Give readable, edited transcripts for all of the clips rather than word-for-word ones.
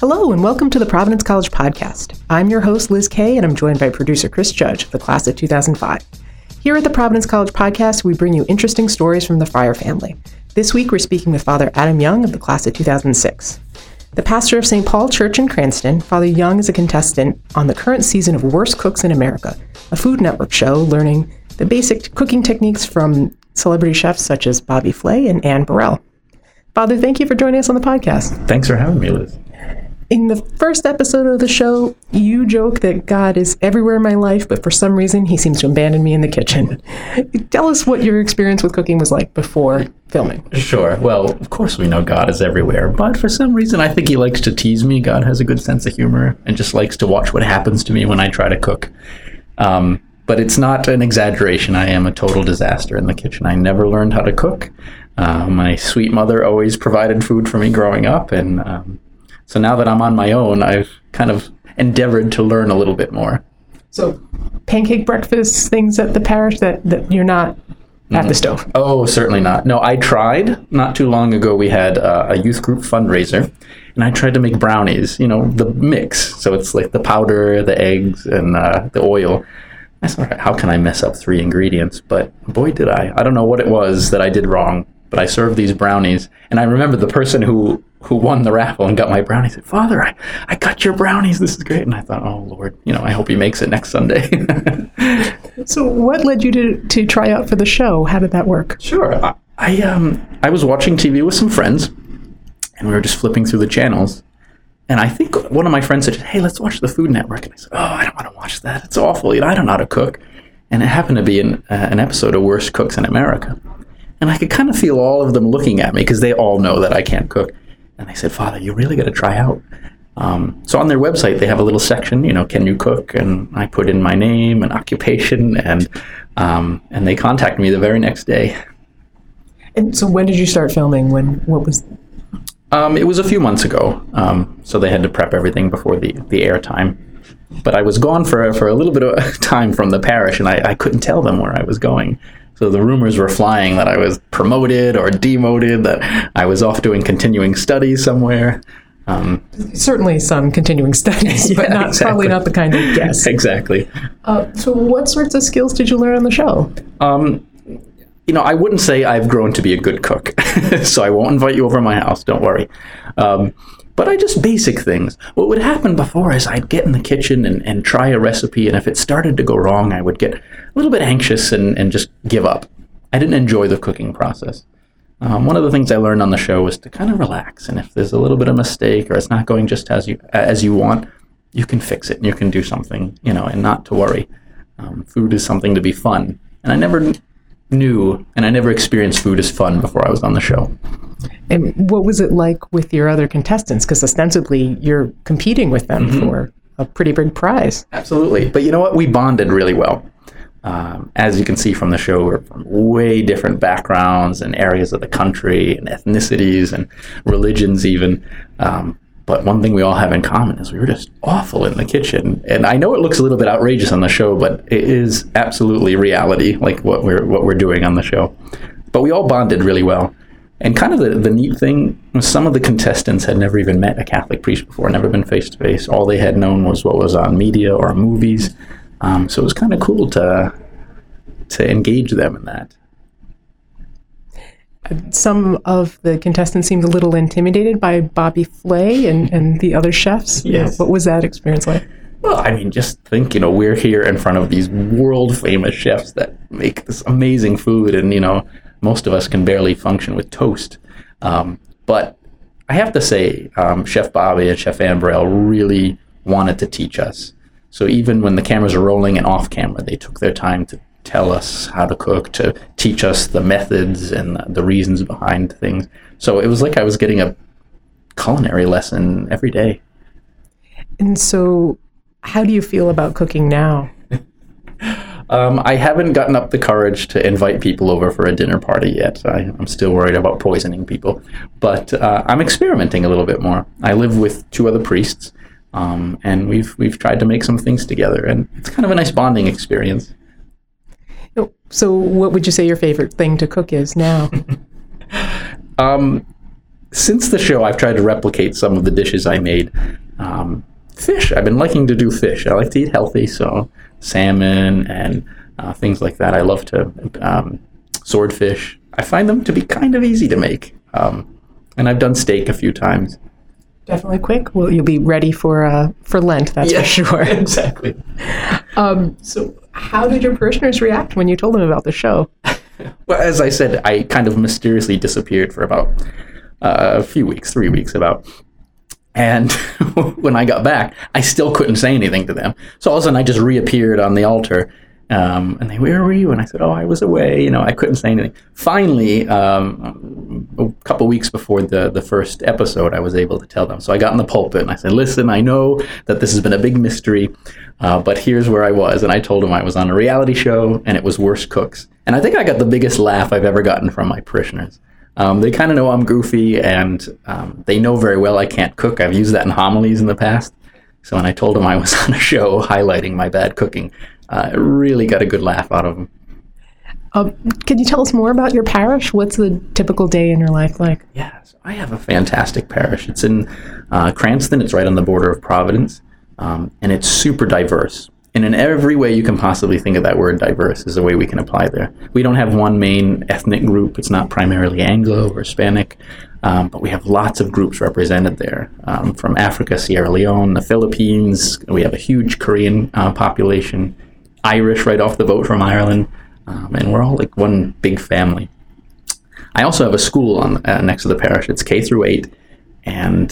Hello and welcome to the Providence College podcast. I'm your host, Liz Kay, and I'm joined by producer Chris Judge of the class of 2005. Here at the Providence College podcast, we bring you interesting stories from the Fryer family. This week, we're speaking with Father Adam Young of the class of 2006. The pastor of St. Paul Church in Cranston, Father Young is a contestant on the current season of Worst Cooks in America, a Food Network show learning the basic cooking techniques from celebrity chefs such as Bobby Flay and Anne Burrell. Father, thank you for joining us on the podcast. Thanks for having me, Liz. In the first episode of the show, you joke that God is everywhere in my life, but for some reason, he seems to abandon me in the kitchen. Tell us what your experience with cooking was like before filming. Sure. Well, of course we know God is everywhere, but for some reason, I think he likes to tease me. God has a good sense of humor and just likes to watch what happens to me when I try to cook. But it's not an exaggeration. I am a total disaster in the kitchen. I never learned how to cook. My sweet mother always provided food for me growing up, and so now that I'm on my own, I've kind of endeavored to learn a little bit more. So pancake breakfasts, things at the parish that you're not at the stove? Oh, certainly not. No, I tried. Not too long ago, we had a youth group fundraiser, and I tried to make brownies, the mix. So it's like the powder, the eggs, and the oil. I thought, how can I mess up three ingredients? But boy, did I. I don't know what it was that I did wrong, but I served these brownies, and I remember the person who won the raffle and got my brownies said, Father, I got your brownies. This is great. And I thought, oh, Lord, I hope he makes it next Sunday. So what led you to try out for the show? How did that work? Sure. I was watching TV with some friends, and we were just flipping through the channels. And I think one of my friends said, hey, let's watch the Food Network. And I said, oh, I don't want to watch that. It's awful. I don't know how to cook. And it happened to be an episode of Worst Cooks in America. And I could kind of feel all of them looking at me because they all know that I can't cook. And they said, Father, you really got to try out. So on their website, they have a little section, can you cook? And I put in my name and occupation, and they contacted me the very next day. And so when did you start filming? What was? It was a few months ago. So they had to prep everything before the airtime. But I was gone for a little bit of time from the parish, and I couldn't tell them where I was going. So the rumors were flying that I was promoted or demoted, that I was off doing continuing studies somewhere. Certainly some continuing studies, but not exactly. Probably not the kind of guess. Exactly. So what sorts of skills did you learn on the show? I wouldn't say I've grown to be a good cook, so I won't invite you over to my house, don't worry. But I just basic things. What would happen before is I'd get in the kitchen and try a recipe, and if it started to go wrong, I would get a little bit anxious and just give up. I didn't enjoy the cooking process. One of the things I learned on the show was to kind of relax, and if there's a little bit of mistake or it's not going just as you want, you can fix it and you can do something, and not to worry. Food is something to be fun, and I never knew, and I never experienced food as fun before I was on the show. And what was it like with your other contestants? Because ostensibly you're competing with them for a pretty big prize. Absolutely. But you know what? We bonded really well. As you can see from the show, we're from way different backgrounds and areas of the country and ethnicities and religions even. But one thing we all have in common is we were just awful in the kitchen. And I know it looks a little bit outrageous on the show, but it is absolutely reality, like what we're doing on the show. But we all bonded really well. And kind of the neat thing, some of the contestants had never even met a Catholic priest before, never been face-to-face. All they had known was what was on media or movies. So it was kind of cool to engage them in that. Some of the contestants seemed a little intimidated by Bobby Flay and the other chefs. Yes. What was that experience like? Well, just think, we're here in front of these world-famous chefs that make this amazing food, and, most of us can barely function with toast. But I have to say, Chef Bobby and Chef Anne Burrell really wanted to teach us. So even when the cameras are rolling and off camera, they took their time to tell us how to cook, to teach us the methods and the reasons behind things. So it was like I was getting a culinary lesson every day. And so how do you feel about cooking now? I haven't gotten up the courage to invite people over for a dinner party yet. I'm still worried about poisoning people. But I'm experimenting a little bit more. I live with two other priests, and we've tried to make some things together. And it's kind of a nice bonding experience. So what would you say your favorite thing to cook is now? Since the show, I've tried to replicate some of the dishes I made. Fish. I've been liking to do fish. I like to eat healthy, so salmon and things like that. I love to swordfish. I find them to be kind of easy to make. And I've done steak a few times. Definitely quick. Well, you'll be ready for Lent, that's for sure. Exactly. So how did your parishioners react when you told them about the show? Well, as I said, I kind of mysteriously disappeared for about a few weeks, 3 weeks about. And when I got back, I still couldn't say anything to them. So all of a sudden, I just reappeared on the altar. And they, where were you? And I said, oh, I was away. You know, I couldn't say anything. Finally, a couple weeks before the first episode, I was able to tell them. So I got in the pulpit and I said, listen, I know that this has been a big mystery, but here's where I was. And I told them I was on a reality show and it was Worst Cooks. And I think I got the biggest laugh I've ever gotten from my parishioners. They kind of know I'm goofy and they know very well I can't cook. I've used that in homilies in the past. So when I told them I was on a show highlighting my bad cooking, I really got a good laugh out of them. Can you tell us more about your parish? What's the typical day in your life like? Yes, I have a fantastic parish. It's in Cranston. It's right on the border of Providence, and it's super diverse. And in every way you can possibly think of that word diverse is the way we can apply there. We don't have one main ethnic group. It's not primarily Anglo or Hispanic, but we have lots of groups represented there, from Africa, Sierra Leone, the Philippines. We have a huge Korean population. Irish right off the boat from Ireland, and we're all like one big family. I also have a school on next to the parish. It's K through 8, and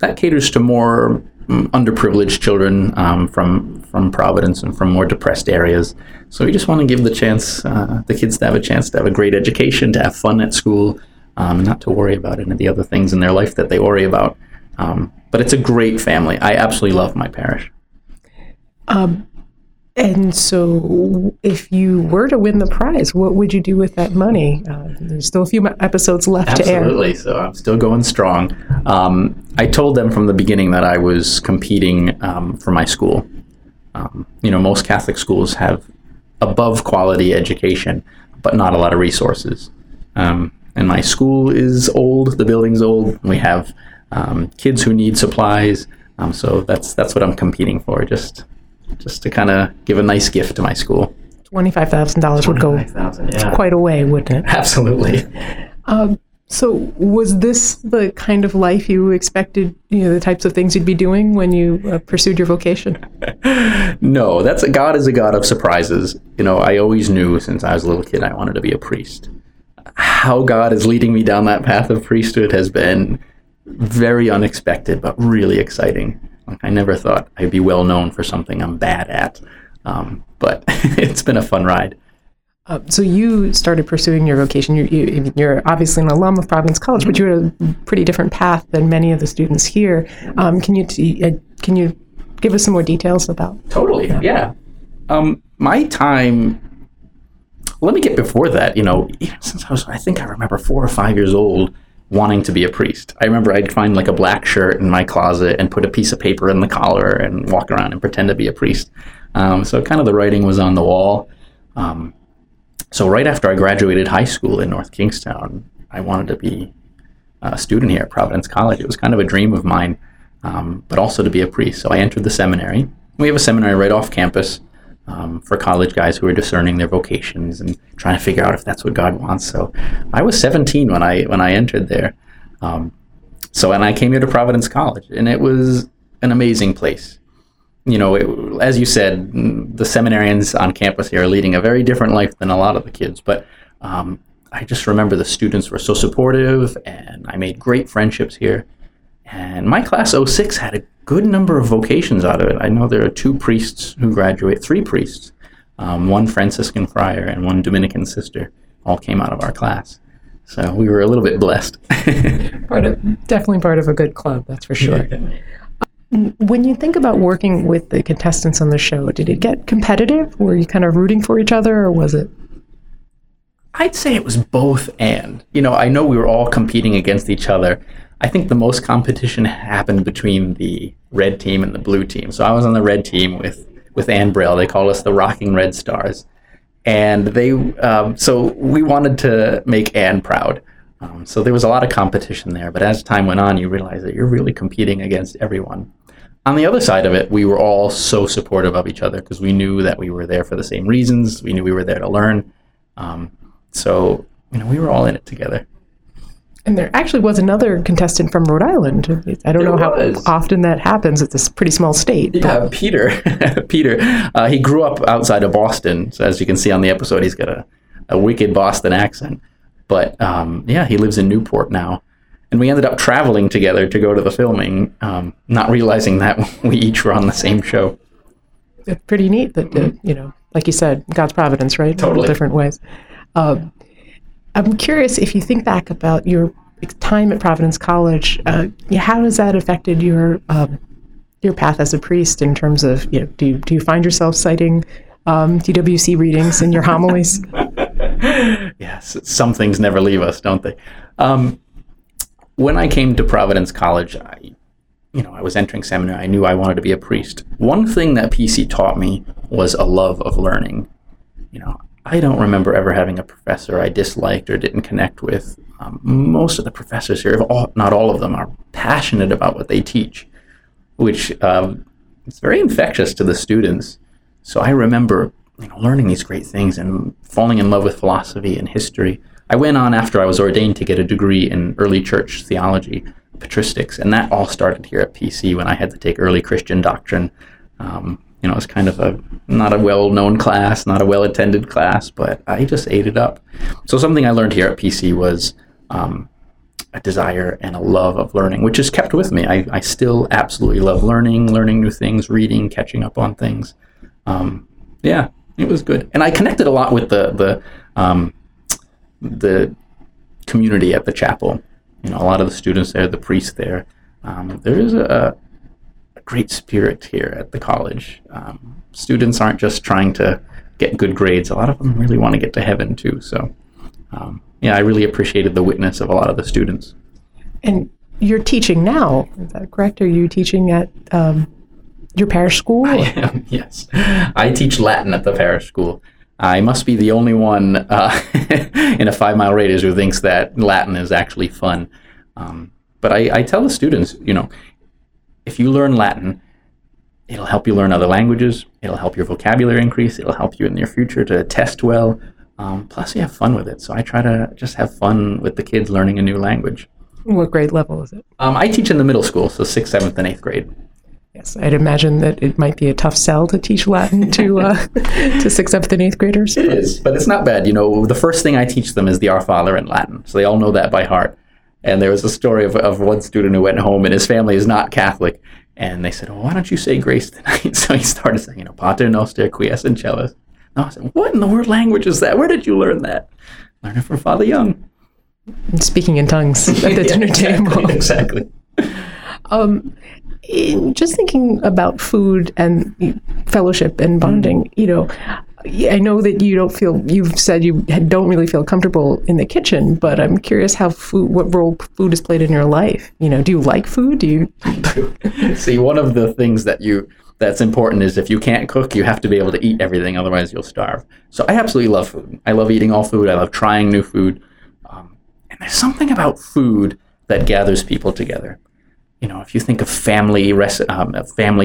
that caters to more underprivileged children from Providence and from more depressed areas. So we just want to give the chance, the kids to have a chance to have a great education, to have fun at school, not to worry about any of the other things in their life that they worry about. But it's a great family. I absolutely love my parish. And so if you were to win the prize, what would you do with that money? There's still a few episodes left to air. Absolutely. So I'm still going strong. I told them from the beginning that I was competing for my school. You know, most Catholic schools have above quality education, but not a lot of resources. And my school is old. The building's old. We have kids who need supplies. So that's what I'm competing for. Just to kind of give a nice gift to my school. $25,000 would go quite a way, wouldn't it? Absolutely. So was this the kind of life you expected, you know, the types of things you'd be doing when you pursued your vocation? No, God is a God of surprises. You know, I always knew since I was a little kid I wanted to be a priest. How God is leading me down that path of priesthood has been very unexpected, but really exciting. I never thought I'd be well known for something I'm bad at, but it's been a fun ride. So you started pursuing your vocation. You're obviously an alum of Providence College, but you had a pretty different path than many of the students here. Can you give us some more details about that? Totally, yeah. My time, let me get before that, you know, even since I remember 4 or 5 years old, wanting to be a priest. I remember I'd find like a black shirt in my closet and put a piece of paper in the collar and walk around and pretend to be a priest. So kind of the writing was on the wall. So right after I graduated high school in North Kingstown, I wanted to be a student here at Providence College. It was kind of a dream of mine, but also to be a priest. So I entered the seminary. We have a seminary right off campus for college guys who are discerning their vocations and trying to figure out if that's what God wants. So I was 17 when I entered there. And I came here to Providence College, and it was an amazing place. You know, as you said, the seminarians on campus here are leading a very different life than a lot of the kids. But I just remember the students were so supportive, and I made great friendships here. And my class 06 had a good number of vocations out of it. I know there are 2 priests who graduate, 3 priests, one Franciscan friar and one Dominican sister, all came out of our class. So we were a little bit blessed. Definitely part of a good club, that's for sure. Yeah. When you think about working with the contestants on the show, did it get competitive? Were you kind of rooting for each other, or was it? I'd say it was both and. You know, I know we were all competing against each other. I think the most competition happened between the red team and the blue team. So I was on the red team with Anne Burrell. They call us the Rocking Red Stars. And they so we wanted to make Anne proud. So there was a lot of competition there. But as time went on, you realize that you're really competing against everyone. On the other side of it, we were all so supportive of each other because we knew that we were there for the same reasons. We knew we were there to learn. So we were all in it together. And there actually was another contestant from Rhode Island. I don't know how often that happens. It's a pretty small state. Yeah, Peter. He grew up outside of Boston. So as you can see on the episode, he's got a wicked Boston accent. But he lives in Newport now. And we ended up traveling together to go to the filming, not realizing that we each were on the same show. It's pretty neat that, like you said, God's providence, right? Totally. In all different ways. I'm curious if you think back about your time at Providence College, how has that affected your path as a priest in terms of, do you find yourself citing DWC readings in your homilies? Yes, some things never leave us, don't they? When I came to Providence College, I was entering seminary. I knew I wanted to be a priest. One thing that PC taught me was a love of learning. I don't remember ever having a professor I disliked or didn't connect with. Most of the professors here, not all of them, are passionate about what they teach, which is very infectious to the students. So I remember learning these great things and falling in love with philosophy and history. I went on after I was ordained to get a degree in early church theology, patristics, and that all started here at PC when I had to take early Christian doctrine. It was kind of not a well-known class, not a well-attended class, but I just ate it up. So something I learned here at PC was a desire and a love of learning, which is kept with me. I still absolutely love learning new things, reading, catching up on things. It was good. And I connected a lot with the community at the chapel. A lot of the students there, the priests there. There is a great spirit here at the college. Students aren't just trying to get good grades. A lot of them really want to get to heaven too. So I really appreciated the witness of a lot of the students. And you're teaching now, is that correct? Are you teaching at your parish school? I am, yes. I teach Latin at the parish school. I must be the only one in a 5-mile radius who thinks that Latin is actually fun. But I tell the students, if you learn Latin, it'll help you learn other languages, it'll help your vocabulary increase, it'll help you in your future to test well, plus you have fun with it. So I try to just have fun with the kids learning a new language. What grade level is it? I teach in the middle school, so 6th, 7th, and 8th grade. Yes, I'd imagine that it might be a tough sell to teach Latin to 6th, 7th, and 8th graders. It is, but it's not bad. The first thing I teach them is the Our Father in Latin, so they all know that by heart. And there was a story of one student who went home, and his family is not Catholic. And they said, well, why don't you say grace tonight? So he started saying, Pater Noster, Quiescent Celis. And I said, what in the world language is that? Where did you learn that? Learn it from Father Young. Speaking in tongues at the dinner table. Exactly. Just thinking about food and fellowship and bonding, I know that you've said you don't really feel comfortable in the kitchen, but I'm curious what role food has played in your life. Do you like food? Do you? See, one of the things that's important is if you can't cook, you have to be able to eat everything. Otherwise, you'll starve. So I absolutely love food. I love eating all food. I love trying new food. And there's something about food that gathers people together. If you think of family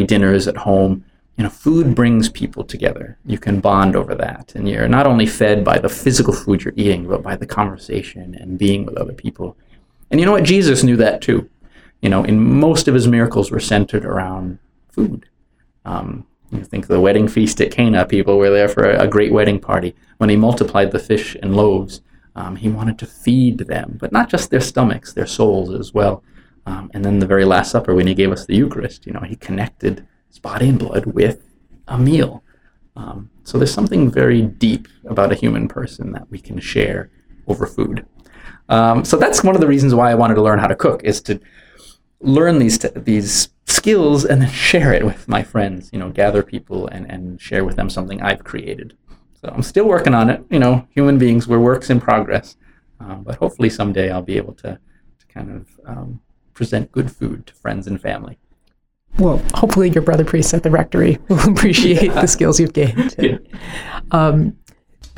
dinners at home, food brings people together. You can bond over that. And you're not only fed by the physical food you're eating, but by the conversation and being with other people. And you know what? Jesus knew that too. In most of his miracles were centered around food. You think of the wedding feast at Cana, people were there for a great wedding party. When he multiplied the fish and loaves, he wanted to feed them, but not just their stomachs, their souls as well. And then the very Last Supper, when he gave us the Eucharist, he connected his body and blood with a meal. So there's something very deep about a human person that we can share over food. So that's one of the reasons why I wanted to learn how to cook, is to learn these skills and then share it with my friends, gather people and share with them something I've created. So I'm still working on it. Human beings, we're works in progress. But hopefully someday I'll be able to kind of present good food to friends and family. Well, hopefully your brother priest at the rectory will appreciate the skills you've gained. Yeah.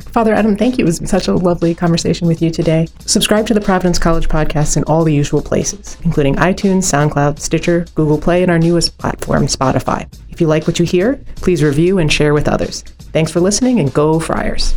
Father Adam, thank you. It was such a lovely conversation with you today. Subscribe to the Providence College podcast in all the usual places, including iTunes, SoundCloud, Stitcher, Google Play, and our newest platform, Spotify. If you like what you hear, please review and share with others. Thanks for listening, and go Friars.